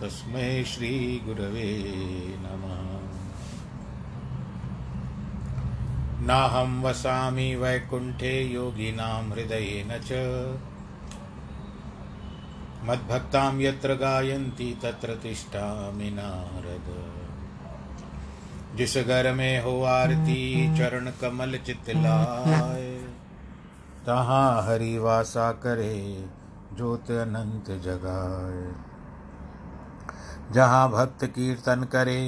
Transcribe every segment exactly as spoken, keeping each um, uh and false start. तस्मै श्री गुरवे नमः। नाहं वसामि वैकुंठे योगिनां हृदयेन च मद्भक्तां यत्र गायन्ति तत्र तिष्ठामि नारद। जिस घर में हो आरती चरण कमल चितलाए तहाँ हरि वासा करे ज्योत अनंत जगाए। जहाँ भक्त कीर्तन करे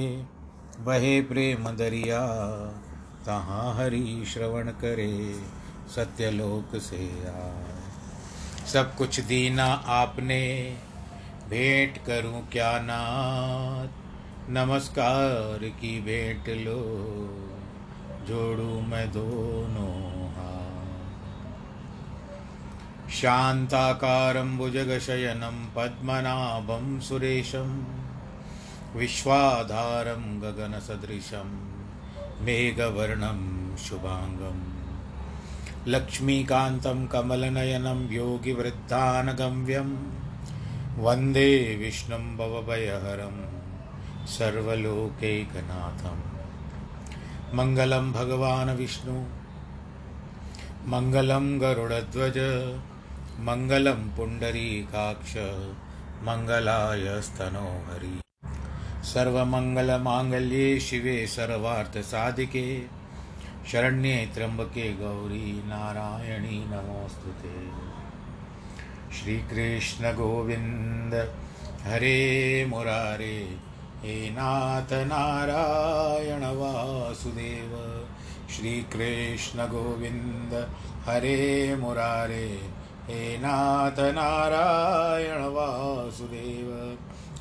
बहे प्रेम दरिया तहाँ हरि श्रवण करे सत्यलोक से आए। सब कुछ दीना आपने भेंट करूं क्या नाथ नमस्कार की भेंट लो जोड़ू मैं दोनों हाथ। शांताकारं भुजगशयनं पद्मनाभं सुरेशं विश्वाधारं गगनसदृशं मेघवर्णं शुभांगं लक्ष्मीकान्तं कमलनयनं योगिवृद्धानगम्यं वन्दे विष्णुं भवभयहरं सर्वलोकैकनाथं। मङ्गलं भगवान् विष्णु मङ्गलं गरुडध्वज मङ्गलं पुण्डरीकाक्ष मङ्गलायस्तनोहरि। सर्वमङ्गलमाङ्गल्ये शिवे सर्वार्थसाधिके शरण्ये त्र्यम्बके गौरी नारायणी नमोस्तुते। श्रीकृष्ण गोविन्द हरे मुरारे हे नाथ नारायण वासुदेव। श्रीकृष्ण गोविन्द हरे मुरारे हे नाथ नारायण वासुदेव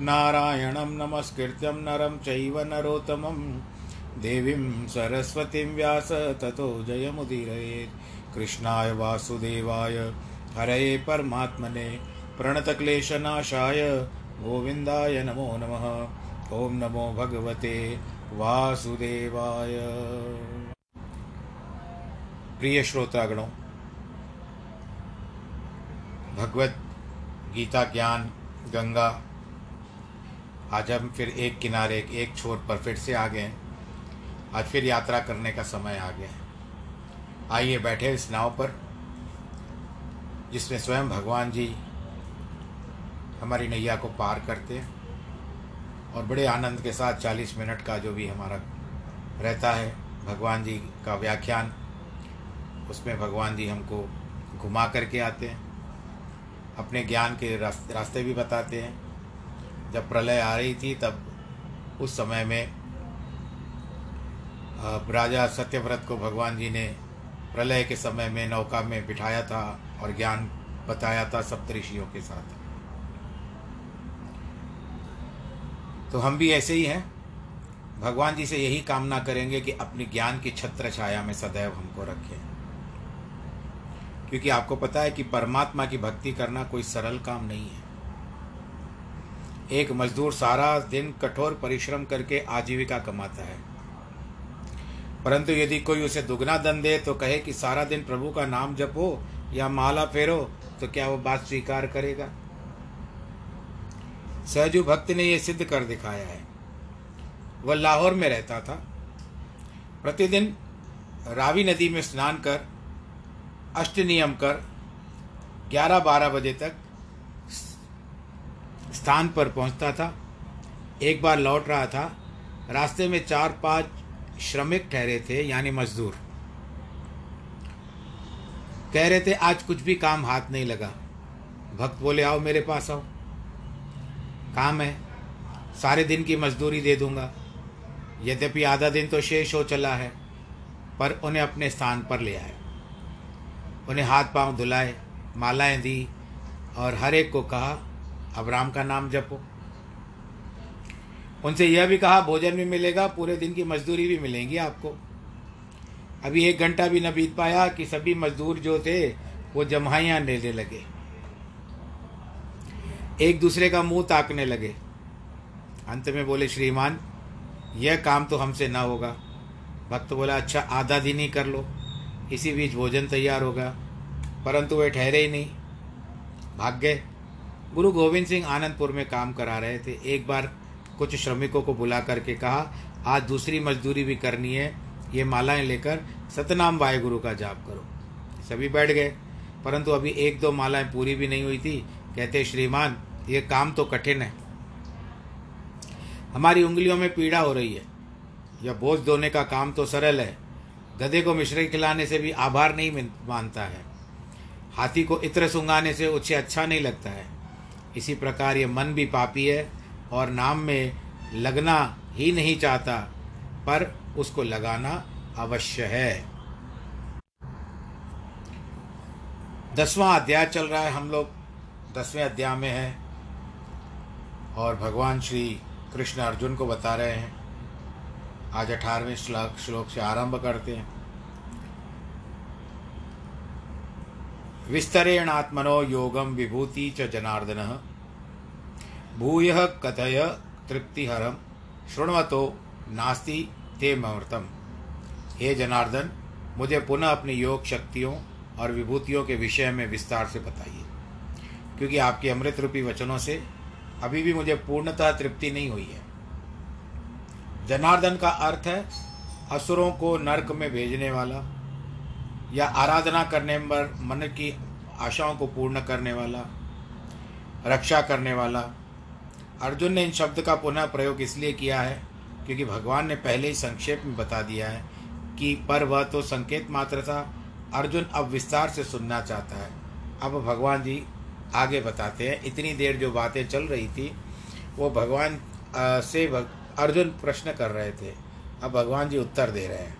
नारायणं नमस्कृत्यं नरं चैव नरोत्तमं देवीं सरस्वतीं व्यास ततो जयमुदीरयेत्। कृष्णाय वासुदेवाय हरये परमात्मने प्रणतक्लेशनाशाय गोविन्दाय नमो नमः। ॐ नमो भगवते वासुदेवाय। प्रिय श्रोतागणों, भगवत गीता ज्ञान गंगा आज हम फिर एक किनारे एक छोर पर फिर से आ गए। आज फिर यात्रा करने का समय आ गया। आइए बैठे इस नाव पर जिसमें स्वयं भगवान जी हमारी नैया को पार करते हैं और बड़े आनंद के साथ चालीस मिनट का जो भी हमारा रहता है भगवान जी का व्याख्यान उसमें भगवान जी हमको घुमा करके आते हैं, अपने ज्ञान के रास्ते भी बताते हैं। जब प्रलय आ रही थी तब उस समय में राजा सत्यव्रत को भगवान जी ने प्रलय के समय में नौका में बिठाया था और ज्ञान बताया था सप्तऋषियों के साथ। तो हम भी ऐसे ही हैं, भगवान जी से यही कामना करेंगे कि अपने ज्ञान की छत्र छाया में सदैव हमको रखें, क्योंकि आपको पता है कि परमात्मा की भक्ति करना कोई सरल काम नहीं है। एक मजदूर सारा दिन कठोर परिश्रम करके आजीविका कमाता है, परंतु यदि कोई उसे दुगना धन दे तो कहे कि सारा दिन प्रभु का नाम जपो या माला फेरो, तो क्या वो बात स्वीकार करेगा? सहजू भक्त ने यह सिद्ध कर दिखाया है। वह लाहौर में रहता था। प्रतिदिन रावी नदी में स्नान कर अष्टनियम कर ग्यारह बारह बजे तक स्थान पर पहुंचता था। एक बार लौट रहा था, रास्ते में चार पांच श्रमिक ठहरे थे, यानी मजदूर। कह रहे थे आज कुछ भी काम हाथ नहीं लगा। भक्त बोले आओ मेरे पास आओ, काम है, सारे दिन की मजदूरी दे दूंगा। यद्यपि आधा दिन तो शेष हो चला है, पर उन्हें अपने स्थान पर ले आए। उन्हें हाथ पांव धुलाए, मालाएं दी और हर एक को कहा अब राम का नाम जपो। उनसे यह भी कहा भोजन भी मिलेगा, पूरे दिन की मजदूरी भी मिलेगी आपको। अभी एक घंटा भी न बीत पाया कि सभी मजदूर जो थे वो जम्हाइयाँ लेने लगे, एक दूसरे का मुंह ताकने लगे। अंत में बोले श्रीमान यह काम तो हमसे ना होगा। भक्त बोला अच्छा आधा दिन ही कर लो। इसी बीच भोजन तैयार होगा, परंतु वे ठहरे ही नहीं, भाग गए। गुरु गोविंद सिंह आनंदपुर में काम करा रहे थे। एक बार कुछ श्रमिकों को बुला करके कहा आज दूसरी मजदूरी भी करनी है, ये मालाएं लेकर सतनाम वाहेगुरु का जाप करो। सभी बैठ गए, परंतु अभी एक दो मालाएं पूरी भी नहीं हुई थी। कहते श्रीमान ये काम तो कठिन है, हमारी उंगलियों में पीड़ा हो रही है। यह बोझ धोने का काम तो सरल है, गधे को मिश्री खिलाने से भी आभार नहीं मानता है, हाथी को इत्र सूंघाने से उससे अच्छा नहीं लगता है। इसी प्रकार ये मन भी पापी है और नाम में लगना ही नहीं चाहता, पर उसको लगाना अवश्य है। दसवां अध्याय चल रहा है, हम लोग दसवें अध्याय में हैं और भगवान श्री कृष्ण अर्जुन को बता रहे हैं। आज अठारहवें श्लोक श्लोक से आरंभ करते हैं। विस्तरेण आत्मनो योगम विभूति च जनार्दन भूय कथय तृप्तिहरम शृण्वतो नास्ति ते महर्तम। हे जनार्दन मुझे पुनः अपनी योग शक्तियों और विभूतियों के विषय में विस्तार से बताइए, क्योंकि आपके अमृत रूपी वचनों से अभी भी मुझे पूर्णतः तृप्ति नहीं हुई है। जनार्दन का अर्थ है असुरों को नरक में भेजने वाला, या आराधना करने पर मन की आशाओं को पूर्ण करने वाला, रक्षा करने वाला। अर्जुन ने इन शब्द का पुनः प्रयोग इसलिए किया है क्योंकि भगवान ने पहले ही संक्षेप में बता दिया है कि पर वह तो संकेत मात्र था। अर्जुन अब विस्तार से सुनना चाहता है। अब भगवान जी आगे बताते हैं। इतनी देर जो बातें चल रही थी वो भगवान से भग, अर्जुन प्रश्न कर रहे थे, अब भगवान जी उत्तर दे रहे हैं।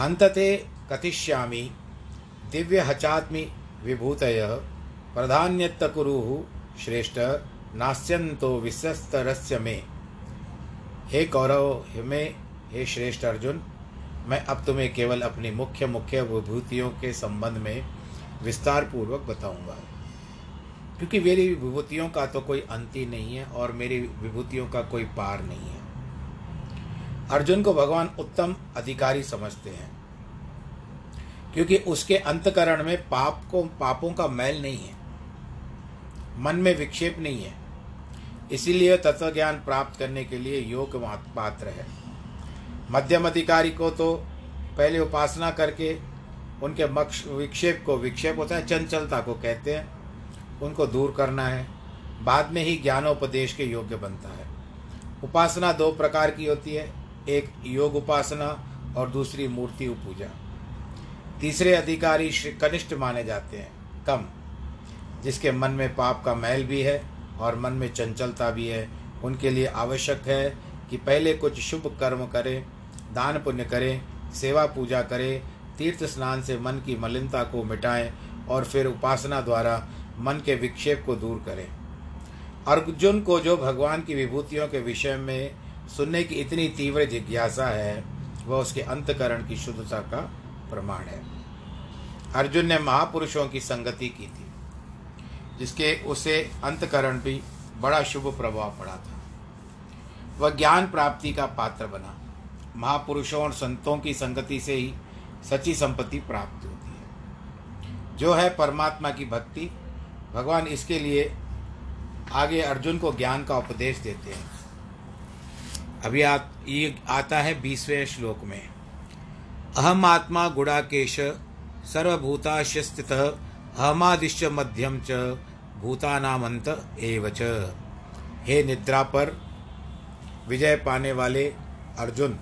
हंतते कथिष्यामि दिव्य हचात्मि विभूतयः प्रधान्यत कुरुः श्रेष्ठ नास्यन्तो विश्वस्तरस्य में। हे कौरव हमें हे श्रेष्ठ अर्जुन, मैं अब तुम्हें केवल अपनी मुख्य मुख्य विभूतियों के संबंध में विस्तार पूर्वक बताऊंगा, क्योंकि मेरी विभूतियों का तो कोई अंत ही नहीं है और मेरी विभूतियों का कोई पार नहीं है। अर्जुन को भगवान उत्तम अधिकारी समझते हैं, क्योंकि उसके अंतकरण में पाप को पापों का मैल नहीं है, मन में विक्षेप नहीं है। इसीलिए तत्वज्ञान प्राप्त करने के लिए योग पात्र है। मध्यम अधिकारी को तो पहले उपासना करके उनके मक्ष विक्षेप को विक्षेप होता है चंचलता को कहते हैं, उनको दूर करना है, बाद में ही ज्ञानोपदेश के योग्य बनता है। उपासना दो प्रकार की होती है, एक योग उपासना और दूसरी मूर्ति पूजा। तीसरे अधिकारी श्री कनिष्ठ माने जाते हैं, कम, जिसके मन में पाप का मैल भी है और मन में चंचलता भी है। उनके लिए आवश्यक है कि पहले कुछ शुभ कर्म करें, दान पुण्य करें, सेवा पूजा करें, तीर्थ स्नान से मन की मलिनता को मिटाएं और फिर उपासना द्वारा मन के विक्षेप को दूर करें। अर्जुन को जो भगवान की विभूतियों के विषय में सुनने की इतनी तीव्र जिज्ञासा है, वह उसके अंतकरण की शुद्धता का प्रमाण है। अर्जुन ने महापुरुषों की संगति की थी, जिसके उसे अंतकरण भी बड़ा शुभ प्रभाव पड़ा था। वह ज्ञान प्राप्ति का पात्र बना। महापुरुषों और संतों की संगति से ही सच्ची संपत्ति प्राप्त होती है, जो है परमात्मा की भक्ति। भगवान इसके लिए आगे अर्जुन को ज्ञान का उपदेश देते हैं। अभी आ, ये आता है बीसवें श्लोक में। अहम आत्मा गुड़ाकेश सर्वभूताश्च स्थितः अहमादिश्च मध्यम च भूतानामंत एव च। हे निद्रा पर विजय पाने वाले अर्जुन,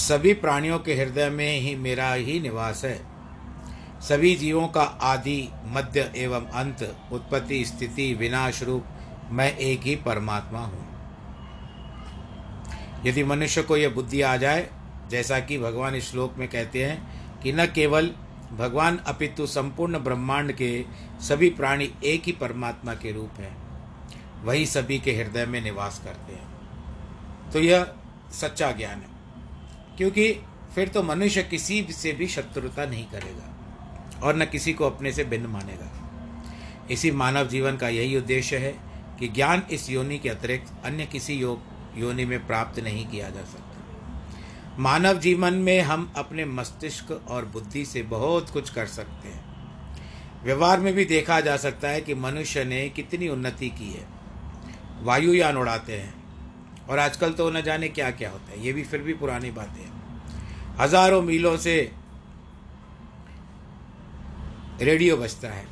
सभी प्राणियों के हृदय में ही मेरा ही निवास है। सभी जीवों का आदि मध्य एवं अंत, उत्पत्ति स्थिति विनाश रूप मैं एक ही परमात्मा हूँ। यदि मनुष्य को यह बुद्धि आ जाए, जैसा कि भगवान इस श्लोक में कहते हैं कि न केवल भगवान अपितु संपूर्ण ब्रह्मांड के सभी प्राणी एक ही परमात्मा के रूप हैं, वही सभी के हृदय में निवास करते हैं। तो यह सच्चा ज्ञान है, क्योंकि फिर तो मनुष्य किसी से भी शत्रुता नहीं करेगा और न किसी को अपने से भिन्न मानेगा। इसी मानव जीवन का यही उद्देश्य है कि ज्ञान इस योनि के अतिरिक्त अन्य किसी योग योनि में प्राप्त नहीं किया जा सकता। मानव जीवन में हम अपने मस्तिष्क और बुद्धि से बहुत कुछ कर सकते हैं। व्यवहार में भी देखा जा सकता है कि मनुष्य ने कितनी उन्नति की है। वायुयान उड़ाते हैं और आजकल तो न जाने क्या क्या होता है, ये भी फिर भी पुरानी बातें हैं। हजारों मीलों से रेडियो बजता है,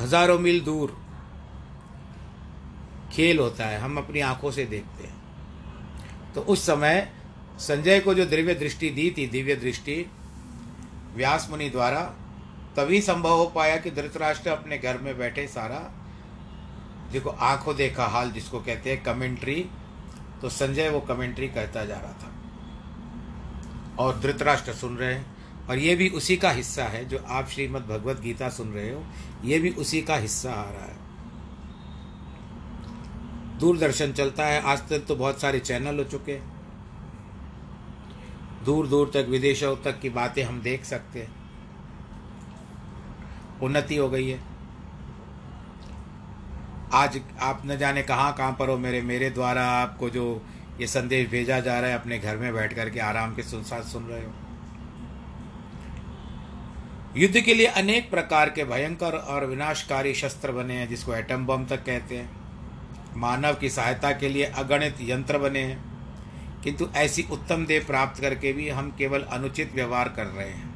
हजारों मील दूर खेल होता है, हम अपनी आंखों से देखते हैं। तो उस समय संजय को जो दिव्य दृष्टि दी थी, दिव्य दृष्टि व्यास मुनि द्वारा, तभी संभव हो पाया कि धृतराष्ट्र अपने घर में बैठे सारा जिसको आंखों देखा हाल, जिसको कहते हैं कमेंट्री, तो संजय वो कमेंट्री कहता जा रहा था और धृतराष्ट्र सुन रहे हैं। और ये भी उसी का हिस्सा है जो आप श्रीमद् भगवद गीता सुन रहे हो, ये भी उसी का हिस्सा आ रहा है। दूरदर्शन चलता है, आज तक तो बहुत सारे चैनल हो चुके हैं, दूर दूर तक विदेशों तक की बातें हम देख सकते हैं। उन्नति हो गई है। आज आप न जाने कहाँ कहाँ पर हो, मेरे मेरे द्वारा आपको जो ये संदेश भेजा जा रहा है, अपने घर में बैठ कर के आराम के सुनसान सुन रहे हो। युद्ध के लिए अनेक प्रकार के भयंकर और विनाशकारी शस्त्र बने हैं, जिसको एटम बम तक कहते हैं। मानव की सहायता के लिए अगणित यंत्र बने हैं, किंतु ऐसी उत्तम देह प्राप्त करके भी हम केवल अनुचित व्यवहार कर रहे हैं।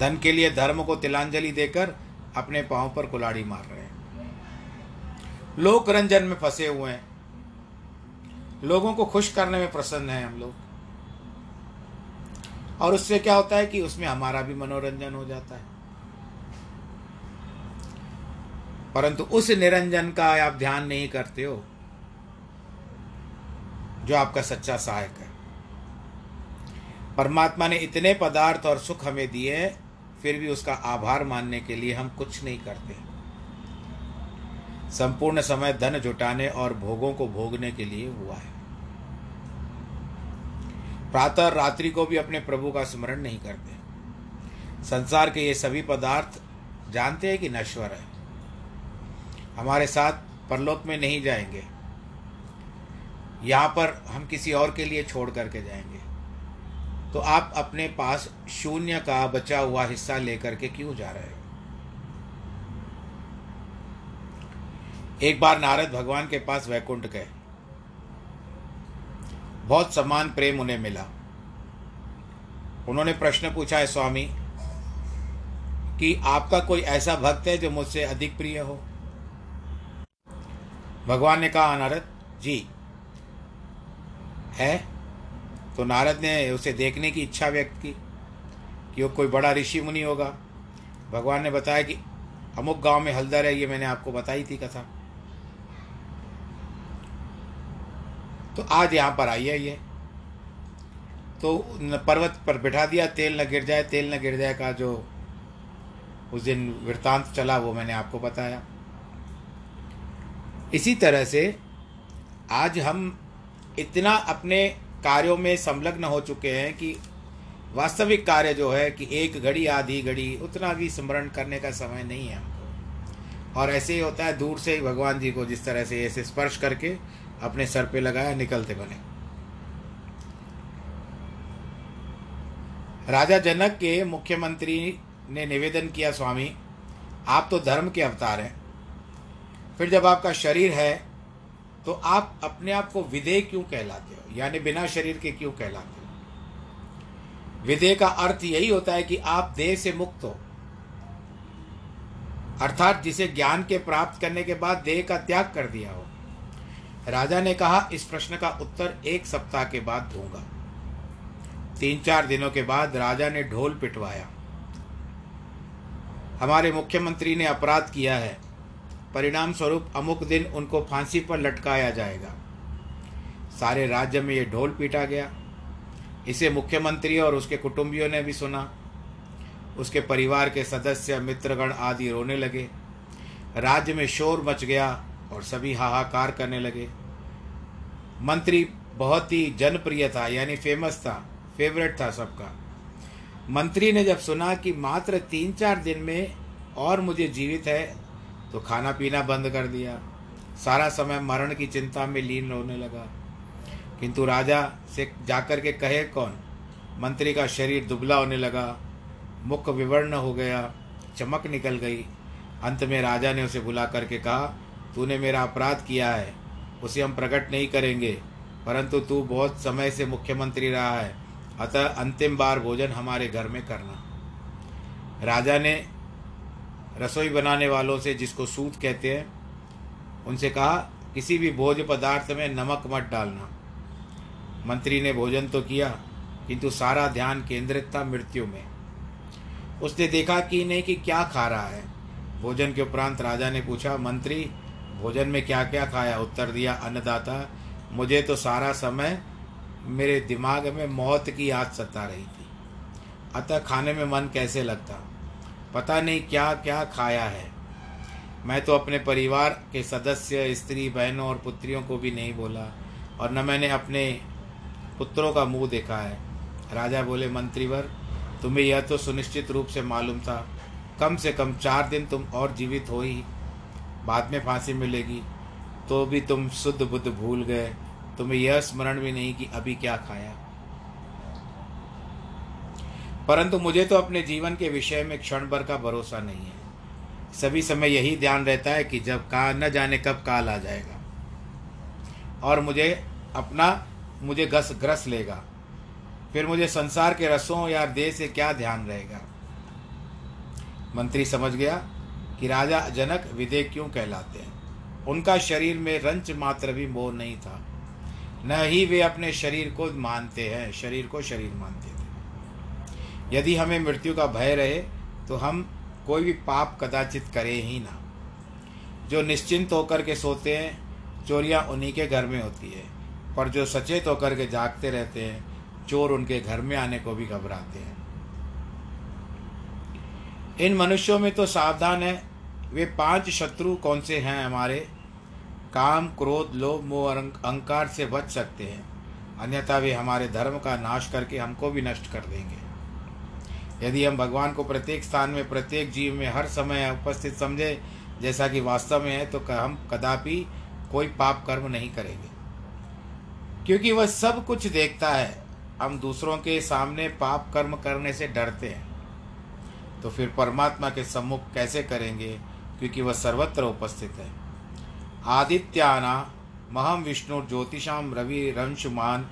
धन के लिए धर्म को तिलांजलि देकर अपने पांव पर कुल्हाड़ी मार रहे हैं। लोक रंजन में फंसे हुए हैं, लोगों को खुश करने में प्रसन्न हैं हम लोग, और उससे क्या होता है कि उसमें हमारा भी मनोरंजन हो जाता है। परंतु उस निरंजन का आप ध्यान नहीं करते हो जो आपका सच्चा सहायक है। परमात्मा ने इतने पदार्थ और सुख हमें दिए हैं, फिर भी उसका आभार मानने के लिए हम कुछ नहीं करते। संपूर्ण समय धन जुटाने और भोगों को भोगने के लिए हुआ है। प्रातः रात्रि को भी अपने प्रभु का स्मरण नहीं करते। संसार के ये सभी पदार्थ जानते हैं कि नश्वर है, हमारे साथ परलोक में नहीं जाएंगे, यहाँ पर हम किसी और के लिए छोड़ करके जाएंगे। तो आप अपने पास शून्य का बचा हुआ हिस्सा लेकर के क्यों जा रहे हो? एक बार नारद भगवान के पास वैकुंठ गए, बहुत समान प्रेम उन्हें मिला। उन्होंने प्रश्न पूछा है, स्वामी कि आपका कोई ऐसा भक्त है जो मुझसे अधिक प्रिय हो? भगवान ने कहा, नारद जी है। तो नारद ने उसे देखने की इच्छा व्यक्त की कि वो कोई बड़ा ऋषि मुनि होगा। भगवान ने बताया कि अमुक गांव में हलदर है, ये मैंने आपको बताई थी कथा, तो आज यहाँ पर आई है। ये तो पर्वत पर बिठा दिया, तेल न गिर जाए, तेल न गिर जाए का जो उस दिन वृत्तांत चला वो मैंने आपको बताया। इसी तरह से आज हम इतना अपने कार्यों में संलग्न हो चुके हैं कि वास्तविक कार्य जो है कि एक घड़ी आधी घड़ी उतना भी स्मरण करने का समय नहीं है हमको। और ऐसे ही होता है, दूर से ही भगवान जी को जिस तरह से ऐसे स्पर्श करके अपने सर पे लगाया, निकलते बने। राजा जनक के मुख्यमंत्री ने निवेदन किया, स्वामी आप तो धर्म के अवतार हैं, फिर जब आपका शरीर है तो आप अपने आप को विदेह क्यों कहलाते हो, यानी बिना शरीर के क्यों कहलाते हो? विदेह का अर्थ यही होता है कि आप देह से मुक्त हो, अर्थात जिसे ज्ञान के प्राप्त करने के बाद देह का त्याग कर दिया हो। राजा ने कहा, इस प्रश्न का उत्तर एक सप्ताह के बाद दूंगा। तीन चार दिनों के बाद राजा ने ढोल पिटवाया। हमारे मुख्यमंत्री ने अपराध किया है, परिणाम स्वरूप अमुक दिन उनको फांसी पर लटकाया जाएगा। सारे राज्य में ये ढोल पीटा गया। इसे मुख्यमंत्री और उसके कुटुंबियों ने भी सुना। उसके परिवार के सदस्य, मित्रगण आदि रोने लगे। राज्य में शोर मच गया और सभी हाहाकार करने लगे। मंत्री बहुत ही जनप्रिय था, यानी फेमस था, फेवरेट था सबका। मंत्री ने जब सुना कि मात्र तीन चार दिन में और मुझे जीवित है, तो खाना पीना बंद कर दिया। सारा समय मरण की चिंता में लीन होने लगा। किंतु राजा से जाकर के कहे कौन? मंत्री का शरीर दुबला होने लगा, मुख विवर्ण हो गया, चमक निकल गई। अंत में राजा ने उसे बुला करके कहा, तूने मेरा अपराध किया है, उसे हम प्रकट नहीं करेंगे, परंतु तू बहुत समय से मुख्यमंत्री रहा है, अतः अंतिम बार भोजन हमारे घर में करना। राजा ने रसोई बनाने वालों से, जिसको सूत कहते हैं, उनसे कहा किसी भी भोज्य पदार्थ में नमक मत डालना। मंत्री ने भोजन तो किया, किंतु सारा ध्यान केंद्रित था मृत्यु में। उसने देखा कि नहीं कि क्या खा रहा है। भोजन के उपरांत राजा ने पूछा, मंत्री भोजन में क्या क्या खाया? उत्तर दिया अन्नदाता, मुझे तो सारा समय मेरे दिमाग में मौत की याद सता रही थी, अतः खाने में मन कैसे लगता, पता नहीं क्या क्या खाया है। मैं तो अपने परिवार के सदस्य, स्त्री, बहनों और पुत्रियों को भी नहीं बोला, और न मैंने अपने पुत्रों का मुंह देखा है। राजा बोले, मंत्रीवर, तुम्हें यह तो सुनिश्चित रूप से मालूम था, कम से कम चार दिन तुम और जीवित हो ही, बाद में फांसी मिलेगी, तो भी तुम शुद्ध बुद्ध भूल गए। तुम्हें यह स्मरण भी नहीं कि अभी क्या खाया। परंतु मुझे तो अपने जीवन के विषय में क्षण भर का भरोसा नहीं है। सभी समय यही ध्यान रहता है कि जब का न जाने कब काल आ जाएगा और मुझे अपना मुझे घस ग्रस लेगा, फिर मुझे संसार के रसों या देह से क्या ध्यान रहेगा। मंत्री समझ गया कि राजा जनक विधेय क्यों कहलाते हैं। उनका शरीर में रंच मात्र भी मोह नहीं था, न ही वे अपने शरीर को मानते हैं, शरीर को शरीर मानते थे। यदि हमें मृत्यु का भय रहे तो हम कोई भी पाप कदाचित करें ही ना। जो निश्चिंत होकर के सोते हैं, चोरियां उन्हीं के घर में होती है, पर जो सचेत होकर के जागते रहते हैं, चोर उनके घर में आने को भी घबराते हैं। इन मनुष्यों में तो सावधान है। वे पांच शत्रु कौन से हैं हमारे? काम, क्रोध, लोभ, मोह और अहंकार से बच सकते हैं, अन्यथा वे हमारे धर्म का नाश करके हमको भी नष्ट कर देंगे। यदि हम भगवान को प्रत्येक स्थान में, प्रत्येक जीव में हर समय उपस्थित समझे, जैसा कि वास्तव में है, तो हम कदापि कोई पाप कर्म नहीं करेंगे, क्योंकि वह सब कुछ देखता है। हम दूसरों के सामने पाप कर्म करने से डरते हैं, तो फिर परमात्मा के सम्मुख कैसे करेंगे, क्योंकि वह सर्वत्र उपस्थित है। आदित्याना महम विष्णु ज्योतिषाम रवि रंशुमान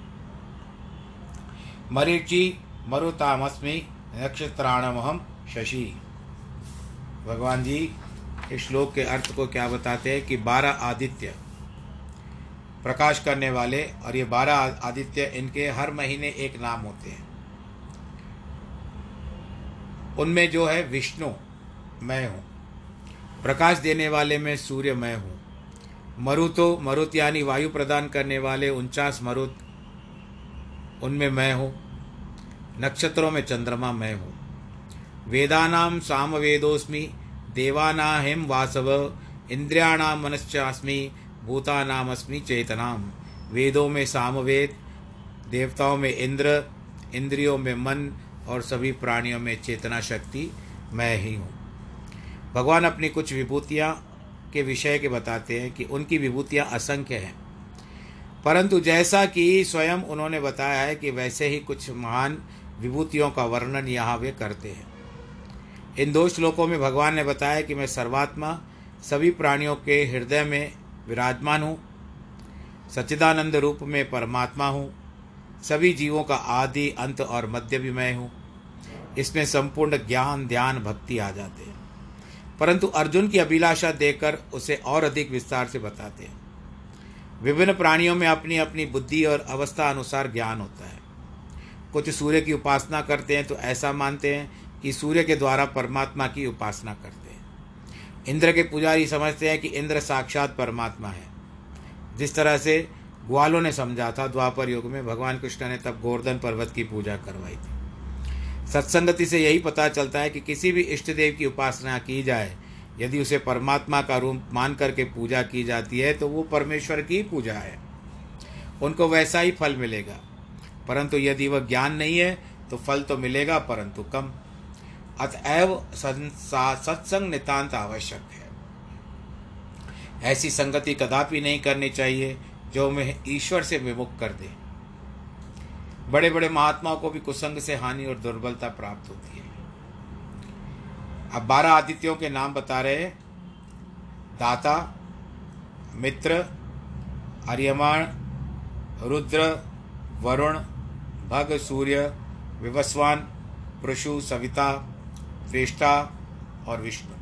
मरीचि मरुतामस्मि नक्षत्राणमहम शशि। भगवान जी इस श्लोक के अर्थ को क्या बताते हैं कि बारह आदित्य प्रकाश करने वाले, और ये बारह आदित्य, इनके हर महीने एक नाम होते हैं। उनमें जो है विष्णु मैं हूँ, प्रकाश देने वाले में सूर्य मैं हूँ, मरुतो मरुत यानी वायु प्रदान करने वाले उनचास मरुत, उनमें मैं हूँ, नक्षत्रों में चंद्रमा मैं हूँ, वेदानाम साम वेदोस्मि देवाना हिम वासव इंद्रियाणाम मनश्चास्मि भूतानाम अस्मि चेतनाम। वेदों में सामवेद, देवताओं में इंद्र, इंद्रियों में मन और सभी प्राणियों में चेतना शक्ति मैं ही हूँ। भगवान अपनी कुछ विभूतियाँ के विषय के बताते हैं कि उनकी विभूतियाँ असंख्य हैं, परंतु जैसा कि स्वयं उन्होंने बताया है कि वैसे ही कुछ महान विभूतियों का वर्णन यहाँ वे करते हैं। इन दो श्लोकों में भगवान ने बताया कि मैं सर्वात्मा सभी प्राणियों के हृदय में विराजमान हूँ, सच्चिदानंद रूप में परमात्मा हूँ, सभी जीवों का आदि, अंत और मध्य भी मैं हूँ। इसमें संपूर्ण ज्ञान, ध्यान, भक्ति आ जाते हैं, परंतु अर्जुन की अभिलाषा देकर उसे और अधिक विस्तार से बताते हैं। विभिन्न प्राणियों में अपनी अपनी बुद्धि और अवस्था अनुसार ज्ञान होता है। कुछ सूर्य की उपासना करते हैं तो ऐसा मानते हैं कि सूर्य के द्वारा परमात्मा की उपासना करते हैं। इंद्र के पुजारी समझते हैं कि इंद्र साक्षात परमात्मा है। जिस तरह से ग्वालों ने समझा था द्वापर युग में, भगवान कृष्ण ने तब गोवर्धन पर्वत की पूजा करवाई थी। सत्संगति से यही पता चलता है कि किसी भी इष्ट देव की उपासना की जाए, यदि उसे परमात्मा का रूप मान करके पूजा की जाती है तो वो परमेश्वर की पूजा है, उनको वैसा ही फल मिलेगा। परंतु यदि वह ज्ञान नहीं है तो फल तो मिलेगा परंतु कम। अतएव सत्संग नितांत आवश्यक है। ऐसी संगति कदापि नहीं करनी चाहिए जो हमें ईश्वर से विमुख कर दे। बड़े बड़े महात्माओं को भी कुसंग से हानि और दुर्बलता प्राप्त होती है। अब बारह आदित्यों के नाम बता रहे हैं: दाता, मित्र, आर्यमान, रुद्र, वरुण, भग, सूर्य, विवस्वान, प्रशु, सविता, त्रेष्टा और विष्णु।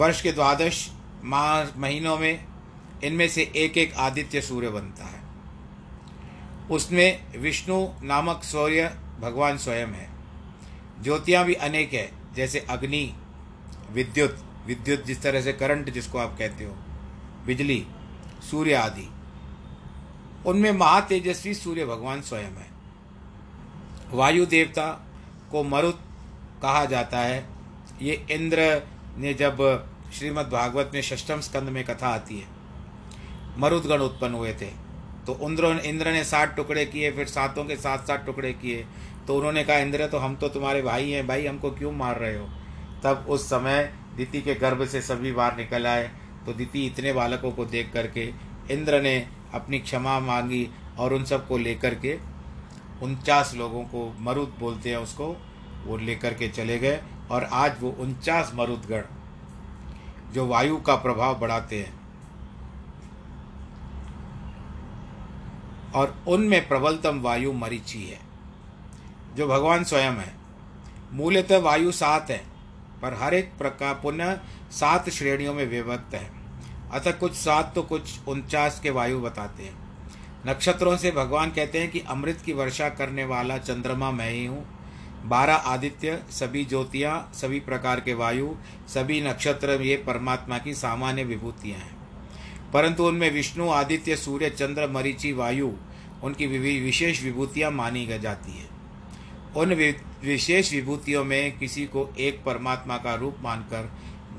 वर्ष के द्वादश माह महीनों में इनमें से एक एक आदित्य सूर्य बनता है। उसमें विष्णु नामक सूर्य भगवान स्वयं है। ज्योतियाँ भी अनेक है, जैसे अग्नि, विद्युत विद्युत जिस तरह से करंट जिसको आप कहते हो, बिजली, सूर्य आदि। उनमें महातेजस्वी सूर्य भगवान स्वयं है। वायु देवता को मरुत कहा जाता है। ये इंद्र ने जब श्रीमद् भागवत में षष्ठम स्कंद में कथा आती है, मरुदगण उत्पन्न हुए थे तो इंद्र इंद्र ने सात टुकड़े किए, फिर सातों के साथ सात टुकड़े किए। तो उन्होंने कहा, इंद्र तो हम तो तुम्हारे भाई हैं, भाई हमको क्यों मार रहे हो। तब उस समय दिति के गर्भ से सभी बार निकल आए। तो दिति इतने बालकों को देख करके इंद्र ने अपनी क्षमा मांगी और उन सबको लेकर के उनचास लोगों को, मरुद बोलते हैं उसको, वो लेकर के चले गए। और आज वो उनचास मरुदगण जो वायु का प्रभाव बढ़ाते हैं और उनमें प्रबलतम वायु मरीची है जो भगवान स्वयं है। मूलतः वायु सात है पर हर एक प्रकार पुनः सात श्रेणियों में विभक्त है। अतः कुछ सात तो कुछ उनचास के वायु बताते हैं। नक्षत्रों से भगवान कहते हैं कि अमृत की वर्षा करने वाला चंद्रमा मैं ही हूँ। बारह आदित्य, सभी ज्योतियाँ, सभी प्रकार के वायु, सभी नक्षत्र, ये परमात्मा की सामान्य विभूतियाँ हैं। परंतु उनमें विष्णु, आदित्य, सूर्य, चंद्र, मरीचि, वायु उनकी विशेष विभूतियाँ मानी जाती है। उन विशेष विभूतियों में किसी को एक परमात्मा का रूप मानकर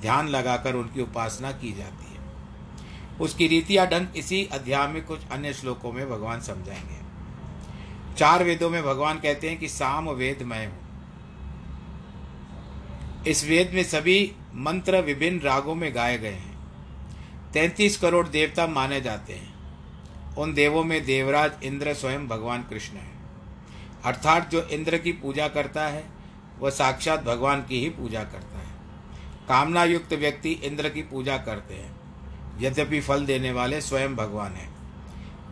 ध्यान लगाकर उनकी उपासना की जाती है। उसकी रीति या ढंग इसी अध्याय में कुछ अन्य श्लोकों में भगवान समझाएंगे। चार वेदों में भगवान कहते हैं कि साम वेद मैं हूँ। इस वेद में सभी मंत्र विभिन्न रागों में गाए गए हैं। तैंतीस करोड़ देवता माने जाते हैं। उन देवों में देवराज इंद्र स्वयं भगवान कृष्ण है। अर्थात जो इंद्र की पूजा करता है वह साक्षात भगवान की ही पूजा करता है। कामना युक्त व्यक्ति इंद्र की पूजा करते हैं, यद्यपि फल देने वाले स्वयं भगवान हैं।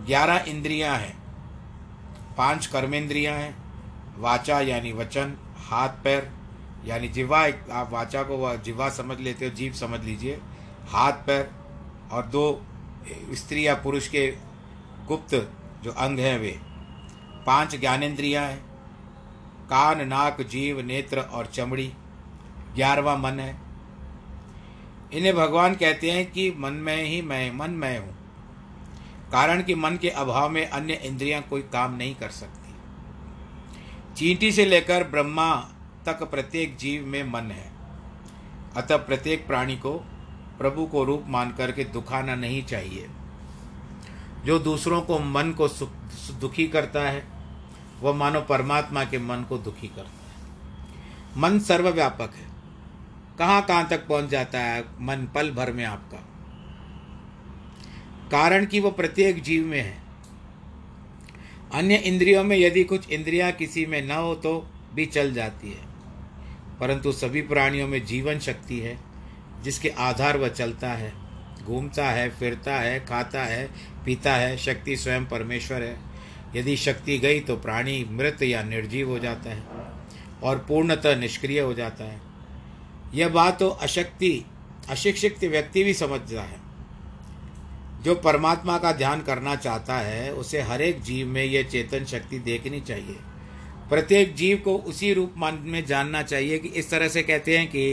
ग्यारह इंद्रियां हैं, पांच कर्मेंद्रियां हैं, वाचा यानी वचन, हाथ पैर यानी जिह्वा, आप वाचा को जिह्वा समझ लेते हो, जीभ समझ लीजिए, हाथ पैर, और दो स्त्री या पुरुष के गुप्त जो अंग हैं वे। पांच ज्ञानेंद्रियां हैं, कान, नाक, जीव, नेत्र और चमड़ी। ग्यारहवा मन है। इन्हें भगवान कहते हैं कि मन में ही मैं मन मैं हूँ, कारण कि मन के अभाव में अन्य इंद्रियां कोई काम नहीं कर सकती। चींटी से लेकर ब्रह्मा तक प्रत्येक जीव में मन है। अतः प्रत्येक प्राणी को प्रभु को रूप मान करके दुखाना नहीं चाहिए। जो दूसरों को मन को दुखी करता है वह मानो परमात्मा के मन को दुखी करता है। मन सर्वव्यापक है, कहाँ कहाँ तक पहुँच जाता है मन पल भर में आपका, कारण कि वह प्रत्येक जीव में है। अन्य इंद्रियों में यदि कुछ इंद्रियां किसी में न हो तो भी चल जाती है, परंतु सभी प्राणियों में जीवन शक्ति है जिसके आधार वह चलता है, घूमता है, फिरता है, खाता है, पीता है। शक्ति स्वयं परमेश्वर है। यदि शक्ति गई तो प्राणी मृत या निर्जीव हो जाता है और पूर्णतः निष्क्रिय हो जाता है। यह बात तो अशक्ति अशिक्षित व्यक्ति भी समझता है। जो परमात्मा का ध्यान करना चाहता है उसे हरेक जीव में यह चेतन शक्ति देखनी चाहिए। प्रत्येक जीव को उसी रूप में जानना चाहिए कि इस तरह से कहते हैं कि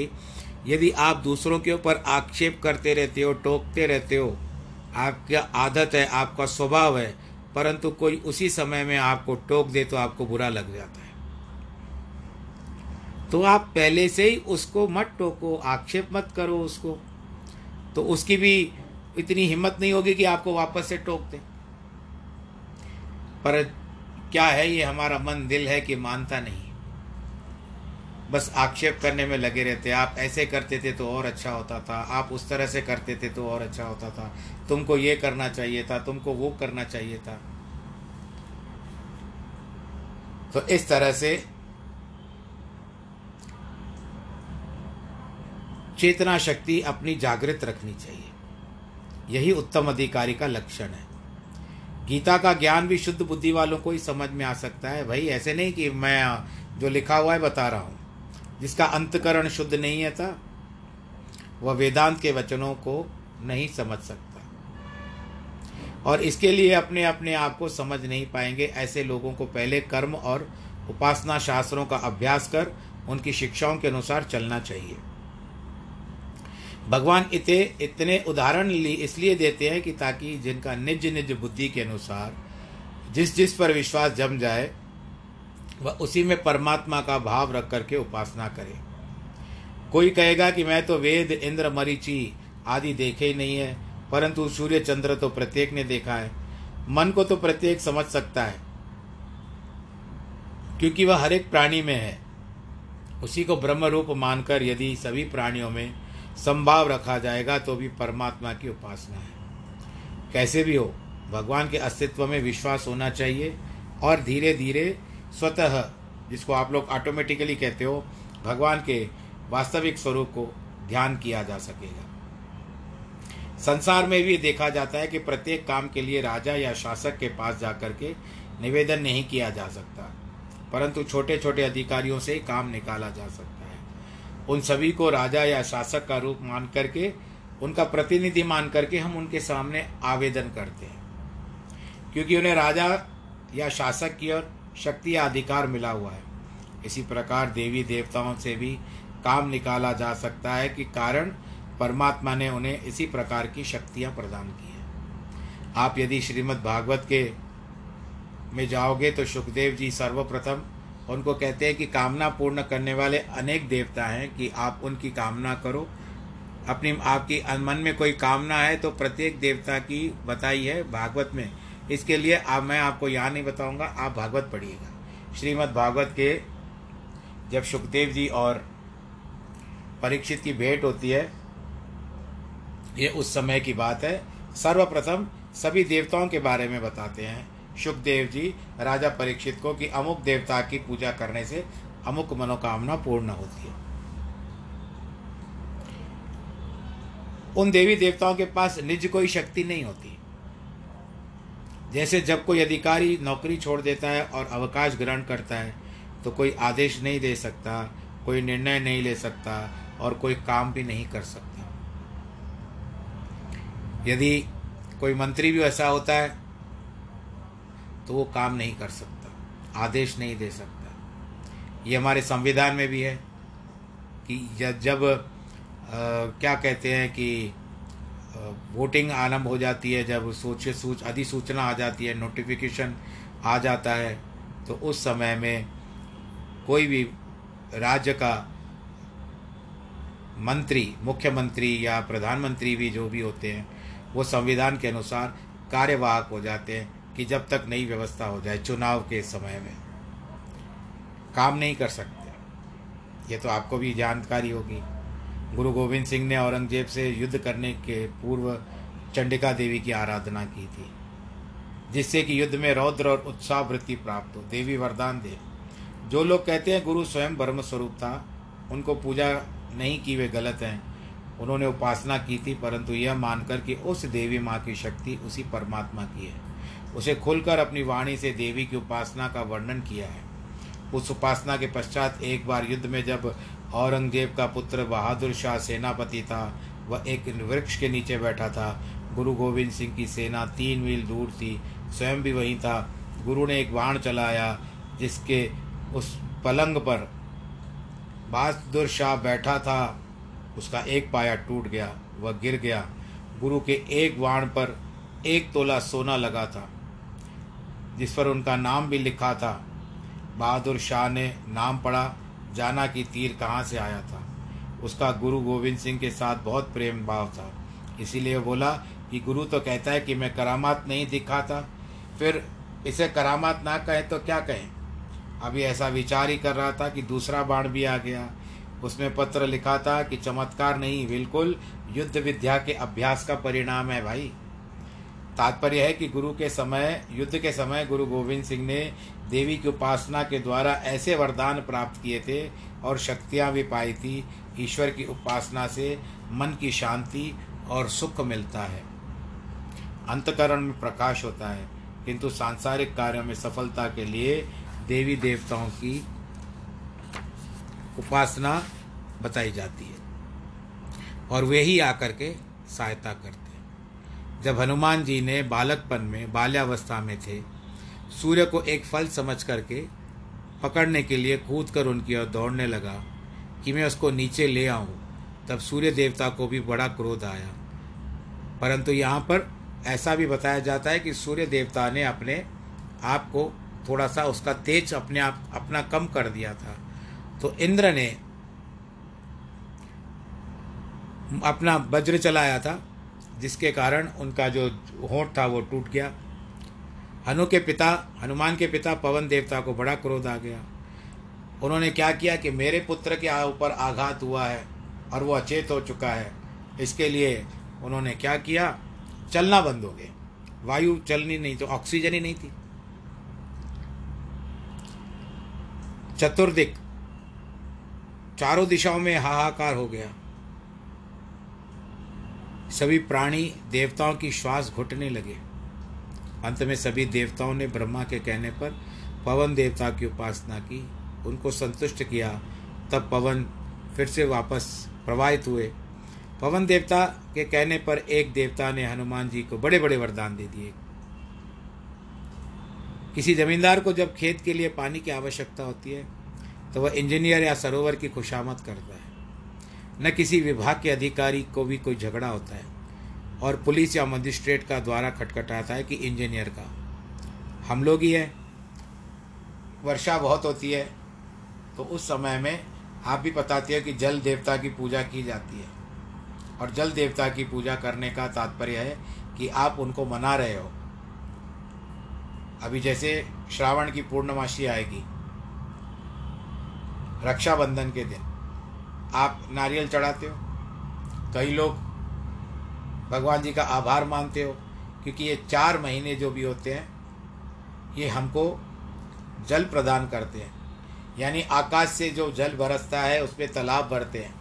यदि आप दूसरों के ऊपर आक्षेप करते रहते हो, टोकते रहते हो, आपका आदत है, आपका स्वभाव है, परंतु कोई उसी समय में आपको टोक दे तो आपको बुरा लग जाता है। तो आप पहले से ही उसको मत टोको, आक्षेप मत करो उसको, तो उसकी भी इतनी हिम्मत नहीं होगी कि आपको वापस से टोक दे। पर क्या है, ये हमारा मन दिल है कि मानता नहीं, बस आक्षेप करने में लगे रहते। आप ऐसे करते थे तो और अच्छा होता था, आप उस तरह से करते थे तो और अच्छा होता था, तुमको ये करना चाहिए था, तुमको वो करना चाहिए था। तो इस तरह से चेतना शक्ति अपनी जागृत रखनी चाहिए, यही उत्तम अधिकारी का लक्षण है। गीता का ज्ञान भी शुद्ध बुद्धि वालों को ही समझ में आ सकता है भाई, ऐसे नहीं कि मैं जो लिखा हुआ है बता रहा हूँ। जिसका अंतकरण शुद्ध नहीं है था वह वेदांत के वचनों को नहीं समझ सकता, और इसके लिए अपने अपने आप को समझ नहीं पाएंगे। ऐसे लोगों को पहले कर्म और उपासना शास्त्रों का अभ्यास कर उनकी शिक्षाओं के अनुसार चलना चाहिए। भगवान इतने इतने उदाहरण इसलिए देते हैं कि ताकि जिनका निज निज बुद्धि के अनुसार जिस जिस पर विश्वास जम जाए वह उसी में परमात्मा का भाव रख करके उपासना करे। कोई कहेगा कि मैं तो वेद, इंद्र, मरीचि आदि देखे ही नहीं है, परंतु सूर्य चंद्र तो प्रत्येक ने देखा है। मन को तो प्रत्येक समझ सकता है क्योंकि वह हर एक प्राणी में है। उसी को ब्रह्म रूप मानकर यदि सभी प्राणियों में संभाव रखा जाएगा तो भी परमात्मा की उपासना है। कैसे भी हो, भगवान के अस्तित्व में विश्वास होना चाहिए और धीरे धीरे स्वतः, जिसको आप लोग ऑटोमेटिकली कहते हो, भगवान के वास्तविक स्वरूप को ध्यान किया जा सकेगा। संसार में भी देखा जाता है कि प्रत्येक काम के लिए राजा या शासक के पास जाकर के निवेदन नहीं किया जा सकता, परंतु छोटे छोटे अधिकारियों से ही काम निकाला जा सकता है। उन सभी को राजा या शासक का रूप मान करके, उनका प्रतिनिधि मान करके हम उनके सामने आवेदन करते हैं, क्योंकि उन्हें राजा या शासक की ओर शक्ति या अधिकार मिला हुआ है। इसी प्रकार देवी देवताओं से भी काम निकाला जा सकता है कि कारण परमात्मा ने उन्हें इसी प्रकार की शक्तियां प्रदान की हैं। आप यदि श्रीमद् भागवत के में जाओगे तो सुखदेव जी सर्वप्रथम उनको कहते हैं कि कामना पूर्ण करने वाले अनेक देवता हैं कि आप उनकी कामना करो। अपनी आपकी मन में कोई कामना है तो प्रत्येक देवता की बताई है भागवत में, इसके लिए आप मैं आपको यहाँ नहीं बताऊँगा, आप भागवत पढ़िएगा। श्रीमद् भागवत के जब सुखदेव जी और परीक्षित की भेंट होती है, ये उस समय की बात है, सर्वप्रथम सभी देवताओं के बारे में बताते हैं सुखदेव जी राजा परीक्षित को कि अमुक देवता की पूजा करने से अमुक मनोकामना पूर्ण होती है। उन देवी देवताओं के पास निज कोई शक्ति नहीं होती। जैसे जब कोई अधिकारी नौकरी छोड़ देता है और अवकाश ग्रहण करता है तो कोई आदेश नहीं दे सकता, कोई निर्णय नहीं ले सकता और कोई काम भी नहीं कर सकता। यदि कोई मंत्री भी ऐसा होता है तो वो काम नहीं कर सकता, आदेश नहीं दे सकता। ये हमारे संविधान में भी है कि जब आ, क्या कहते हैं कि वोटिंग आरम्भ हो जाती है, जब सोच सूच अधिसूचना आ जाती है, नोटिफिकेशन आ जाता है, तो उस समय में कोई भी राज्य का मंत्री, मुख्यमंत्री या प्रधानमंत्री भी जो भी होते हैं वो संविधान के अनुसार कार्यवाहक हो जाते हैं कि जब तक नई व्यवस्था हो जाए। चुनाव के समय में काम नहीं कर सकते, ये तो आपको भी जानकारी होगी। गुरु गोविंद सिंह ने औरंगजेब से युद्ध करने के पूर्व चंडिका देवी की आराधना की थी, जिससे कि युद्ध में रौद्र और उत्साह वृत्ति प्राप्त हो, देवी वरदान दे। जो लोग कहते हैं गुरु स्वयं ब्रह्म स्वरूप था, उनको पूजा नहीं की, वे गलत हैं। उन्होंने उपासना की थी, परंतु यह मानकर कि उस देवी माँ की शक्ति उसी परमात्मा की है। उसे खुलकर अपनी वाणी से देवी की उपासना का वर्णन किया है। उस उपासना के पश्चात एक बार युद्ध में जब औरंगजेब का पुत्र बहादुर शाह सेनापति था, वह एक वृक्ष के नीचे बैठा था, गुरु गोविंद सिंह की सेना तीन मील दूर थी, स्वयं भी वहीं था। गुरु ने एक बाण चलाया जिसके उस पलंग पर बहादुर शाह बैठा था, उसका एक पाया टूट गया, वह गिर गया। गुरु के एक बाण पर एक तोला सोना लगा था जिस पर उनका नाम भी लिखा था। बहादुर शाह ने नाम पढ़ा, जाना कि तीर कहाँ से आया था। उसका गुरु गोविंद सिंह के साथ बहुत प्रेम भाव था, इसीलिए बोला कि गुरु तो कहता है कि मैं करामात नहीं दिखाता, फिर इसे करामात ना कहें तो क्या कहें। अभी ऐसा विचार ही कर रहा था कि दूसरा बाण भी आ गया। उसमें पत्र लिखा था कि चमत्कार नहीं, बिल्कुल युद्ध विद्या के अभ्यास का परिणाम है भाई। तात्पर्य है कि गुरु के समय युद्ध के समय गुरु गोविंद सिंह ने देवी की उपासना के द्वारा ऐसे वरदान प्राप्त किए थे और शक्तियाँ भी पाई थी। ईश्वर की उपासना से मन की शांति और सुख मिलता है, अंतकरण में प्रकाश होता है, किंतु सांसारिक कार्यों में सफलता के लिए देवी देवताओं की उपासना बताई जाती है और वे ही आकर के सहायता करते हैं। जब हनुमान जी ने बालकपन में बाल्यावस्था में थे, सूर्य को एक फल समझ करके पकड़ने के लिए कूद कर उनकी ओर दौड़ने लगा कि मैं उसको नीचे ले आऊँ। तब सूर्य देवता को भी बड़ा क्रोध आया, परंतु यहाँ पर ऐसा भी बताया जाता है कि सूर्य देवता ने अपने आप को थोड़ा सा उसका तेज अपने आप अपना कम कर दिया था। तो इंद्र ने अपना वज्र चलाया था जिसके कारण उनका जो होंठ था वो टूट गया। हनु के पिता हनुमान के पिता पवन देवता को बड़ा क्रोध आ गया। उन्होंने क्या किया कि मेरे पुत्र के ऊपर आघात हुआ है और वो अचेत हो चुका है, इसके लिए उन्होंने क्या किया, चलना बंद हो गया। वायु चलनी नहीं तो ऑक्सीजन ही नहीं थी। चतुर्दिक चारों दिशाओं में हाहाकार हो गया। सभी प्राणी देवताओं की श्वास घुटने लगे। अंत में सभी देवताओं ने ब्रह्मा के कहने पर पवन देवता की उपासना की, उनको संतुष्ट किया। तब पवन फिर से वापस प्रवाहित हुए। पवन देवता के कहने पर एक देवता ने हनुमान जी को बड़े बड़े वरदान दे दिए। किसी जमींदार को जब खेत के लिए पानी की आवश्यकता होती है तो वह इंजीनियर या सरोवर की खुशामद करता है। न किसी विभाग के अधिकारी को भी कोई झगड़ा होता है और पुलिस या मजिस्ट्रेट का द्वारा खटखटाता है कि इंजीनियर का, हम लोग ही हैं। वर्षा बहुत होती है तो उस समय में आप भी बताती है कि जल देवता की पूजा की जाती है, और जल देवता की पूजा करने का तात्पर्य है कि आप उनको मना रहे हो। अभी जैसे श्रावण की पूर्णमासी आएगी, रक्षाबंधन के दिन आप नारियल चढ़ाते हो, कई लोग भगवान जी का आभार मानते हो, क्योंकि ये चार महीने जो भी होते हैं ये हमको जल प्रदान करते हैं। यानी आकाश से जो जल बरसता है उसमें तालाब भरते हैं।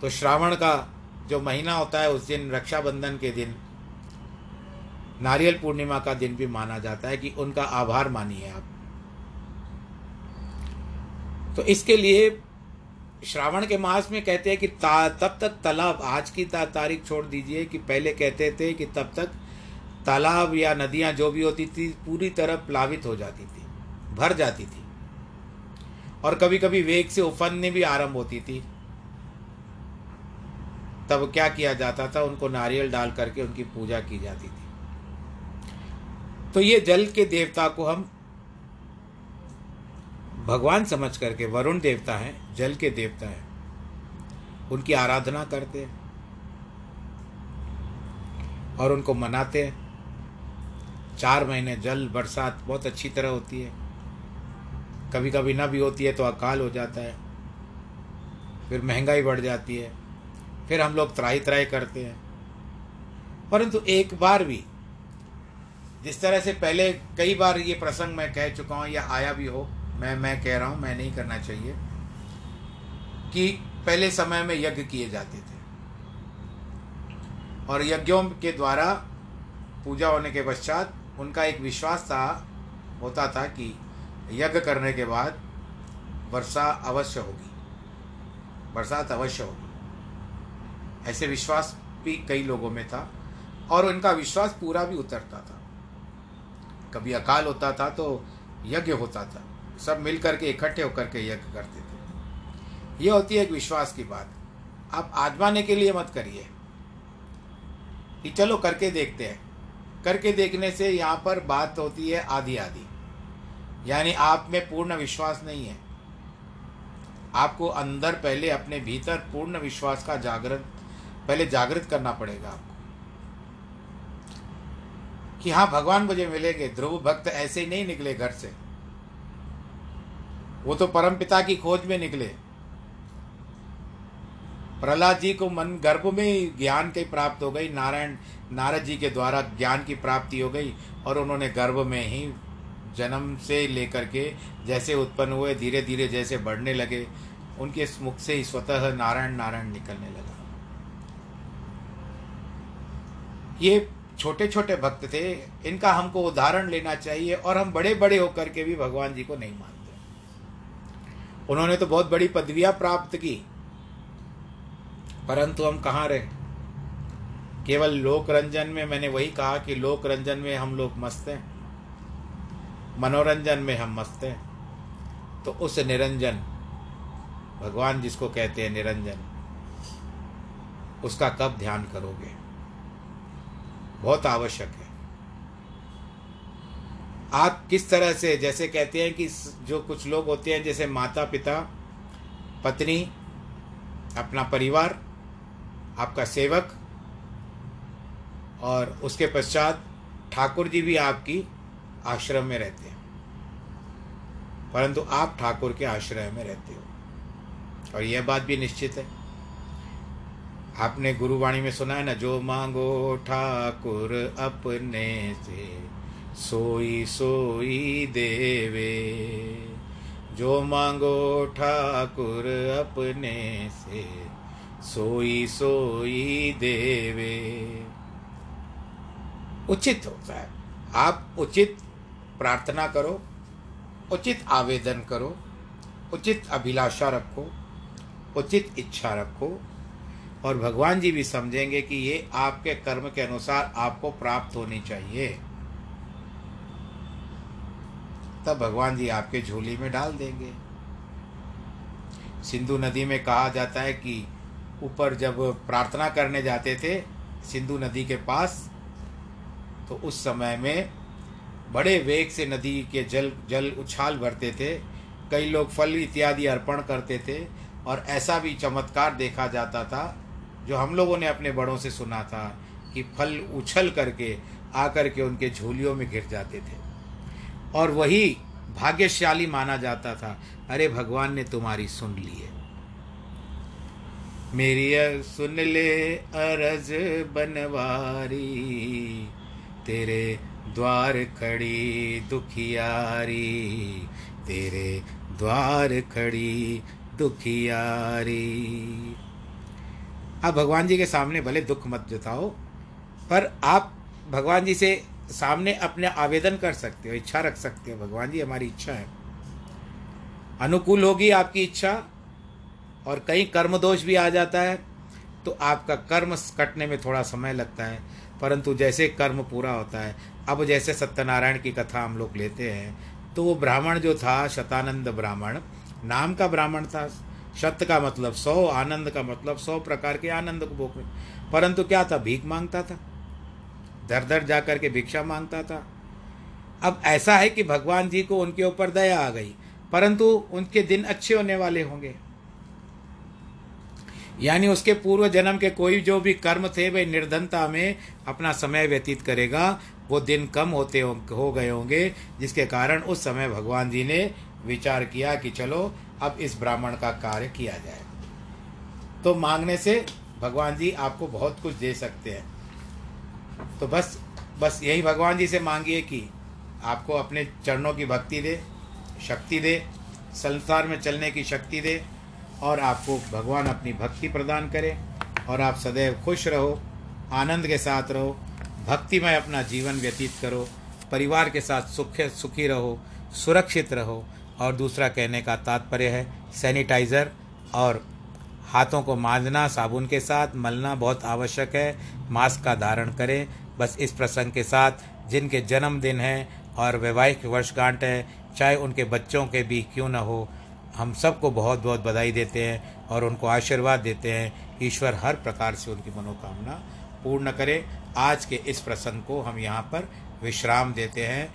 तो श्रावण का जो महीना होता है उस दिन रक्षाबंधन के दिन नारियल पूर्णिमा का दिन भी माना जाता है कि उनका आभार मानिए आप। तो इसके लिए श्रावण के मास में कहते हैं कि तब तक तालाब, आज की ता, तारीख छोड़ दीजिए कि पहले कहते थे कि तब तक तालाब या नदियां जो भी होती थी पूरी तरह प्लावित हो जाती थी, भर जाती थी, और कभी कभी वेग से उफनने भी आरंभ होती थी। तब क्या किया जाता था, उनको नारियल डाल करके उनकी पूजा की जाती थी। तो ये जल के देवता को हम भगवान समझ करके, वरुण देवता हैं, जल के देवता हैं, उनकी आराधना करते हैं और उनको मनाते हैं। चार महीने जल बरसात बहुत अच्छी तरह होती है, कभी कभी ना भी होती है तो अकाल हो जाता है, फिर महंगाई बढ़ जाती है, फिर हम लोग त्राही त्राही करते हैं। परंतु एक बार भी जिस तरह से पहले कई बार ये प्रसंग मैं कह चुका हूँ या आया भी हो, मैं मैं कह रहा हूँ, मैं नहीं करना चाहिए कि पहले समय में यज्ञ किए जाते थे और यज्ञों के द्वारा पूजा होने के पश्चात उनका एक विश्वास था होता था कि यज्ञ करने के बाद वर्षा अवश्य होगी, बरसात अवश्य होगी। ऐसे विश्वास भी कई लोगों में था। और उनका विश्वास पूरा भी उतरता था। कभी अकाल होता था तो यज्ञ होता था, सब मिल करके इकट्ठे होकर के यज्ञ करते थे। यह होती है एक विश्वास की बात। आप आजमाने के लिए मत करिए कि चलो करके देखते हैं, करके देखने से यहाँ पर बात होती है आधी आधी, यानी आप में पूर्ण विश्वास नहीं है। आपको अंदर पहले अपने भीतर पूर्ण विश्वास का जागृत पहले जागृत करना पड़ेगा आपको कि हाँ भगवान मुझे मिलेंगे। ध्रुव भक्त ऐसे ही नहीं निकले घर से, वो तो परमपिता की खोज में निकले। प्रहलाद जी को मन गर्भ में ज्ञान की प्राप्ति हो गई, नारायण नारद जी के द्वारा ज्ञान की प्राप्ति हो गई और उन्होंने गर्भ में ही जन्म से लेकर के जैसे उत्पन्न हुए, धीरे धीरे जैसे बढ़ने लगे, उनके मुख से ही स्वतः नारायण नारायण निकलने लगा। ये छोटे छोटे भक्त थे, इनका हमको उदाहरण लेना चाहिए और हम बड़े बड़े होकर के भी भगवान जी को नहीं मानते। उन्होंने तो बहुत बड़ी पदवियां प्राप्त की, परंतु हम कहाँ रहे? केवल लोक रंजन में, मैंने वही कहा कि लोक रंजन में हम लोग मस्त हैं, मनोरंजन में हम मस्त हैं। तो उस निरंजन भगवान जिसको कहते हैं निरंजन, उसका कब ध्यान करोगे? बहुत आवश्यक है। आप किस तरह से, जैसे कहते हैं कि जो कुछ लोग होते हैं जैसे माता पिता, पत्नी, अपना परिवार, आपका सेवक और उसके पश्चात ठाकुर जी भी आपकी आश्रम में रहते हैं, परंतु आप ठाकुर के आश्रय में रहते हो। और यह बात भी निश्चित है, आपने गुरुवाणी में सुना है ना, जो मांगो ठाकुर अपने से सोई सोई देवे, जो मांगो ठाकुर अपने से सोई सोई देवे। उचित होता है, आप उचित प्रार्थना करो, उचित आवेदन करो, उचित अभिलाषा रखो, उचित इच्छा रखो और भगवान जी भी समझेंगे कि ये आपके कर्म के अनुसार आपको प्राप्त होनी चाहिए, तब भगवान जी आपके झोली में डाल देंगे। सिंधु नदी में कहा जाता है कि ऊपर जब प्रार्थना करने जाते थे सिंधु नदी के पास, तो उस समय में बड़े वेग से नदी के जल जल उछाल भरते थे, कई लोग फल इत्यादि अर्पण करते थे और ऐसा भी चमत्कार देखा जाता था जो हम लोगों ने अपने बड़ों से सुना था कि फल उछल करके आकर के उनके झोलियों में गिर जाते थे और वही भाग्यशाली माना जाता था। अरे भगवान ने तुम्हारी सुन ली है, मेरी सुन ले अरज बनवारी, तेरे द्वार खड़ी दुखियारी, तेरे द्वार खड़ी दुखियारी। आप भगवान जी के सामने भले दुख मत जताओ, पर आप भगवान जी से सामने अपने आवेदन कर सकते हो, इच्छा रख सकते हो। भगवान जी हमारी इच्छा है, अनुकूल होगी आपकी इच्छा। और कहीं कर्म दोष भी आ जाता है तो आपका कर्म कटने में थोड़ा समय लगता है, परंतु जैसे कर्म पूरा होता है, अब जैसे सत्यनारायण की कथा हम लोग लेते हैं तो वो ब्राह्मण जो था, शतानंद ब्राह्मण नाम का ब्राह्मण था। शत का मतलब सौ, आनंद का मतलब सौ प्रकार के आनंद को भोग, परंतु क्या था, भीख मांगता था, दर दर जा कर के भिक्षा मांगता था। अब ऐसा है कि भगवान जी को उनके ऊपर दया आ गई, परंतु उनके दिन अच्छे होने वाले होंगे, यानी उसके पूर्व जन्म के कोई जो भी कर्म थे वे निर्धनता में अपना समय व्यतीत करेगा, वो दिन कम होते हो गए होंगे, जिसके कारण उस समय भगवान जी ने विचार किया कि चलो अब इस ब्राह्मण का कार्य किया जाए। तो मांगने से भगवान जी आपको बहुत कुछ दे सकते हैं। तो बस बस यही भगवान जी से मांगिए कि आपको अपने चरणों की भक्ति दे, शक्ति दे, संसार में चलने की शक्ति दे और आपको भगवान अपनी भक्ति प्रदान करे और आप सदैव खुश रहो, आनंद के साथ रहो, भक्तिमय अपना जीवन व्यतीत करो, परिवार के साथ सुख सुखी रहो, सुरक्षित रहो। और दूसरा कहने का तात्पर्य है सैनिटाइज़र और हाथों को मांजना साबुन के साथ मलना बहुत आवश्यक है, मास्क का धारण करें, बस इस प्रसंग के साथ जिनके जन्मदिन हैं और वैवाहिक वर्षगांठ है, चाहे उनके बच्चों के भी क्यों न हो, हम सबको बहुत बहुत बधाई देते हैं और उनको आशीर्वाद देते हैं। ईश्वर हर प्रकार से उनकी मनोकामना पूर्ण करे। आज के इस प्रसंग को हम यहाँ पर विश्राम देते हैं।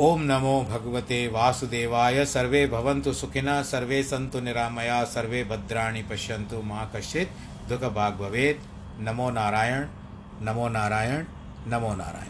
ओम नमो भगवते वासुदेवाय। सर्वे भवन्तु सुखिनः, सर्वे सन्तु निरामया, सर्वे भद्राणि पश्यन्तु मा कश्चित् दुःखभाग् भवेत्। नमो नारायण, नमो नारायण, नमो नारायण।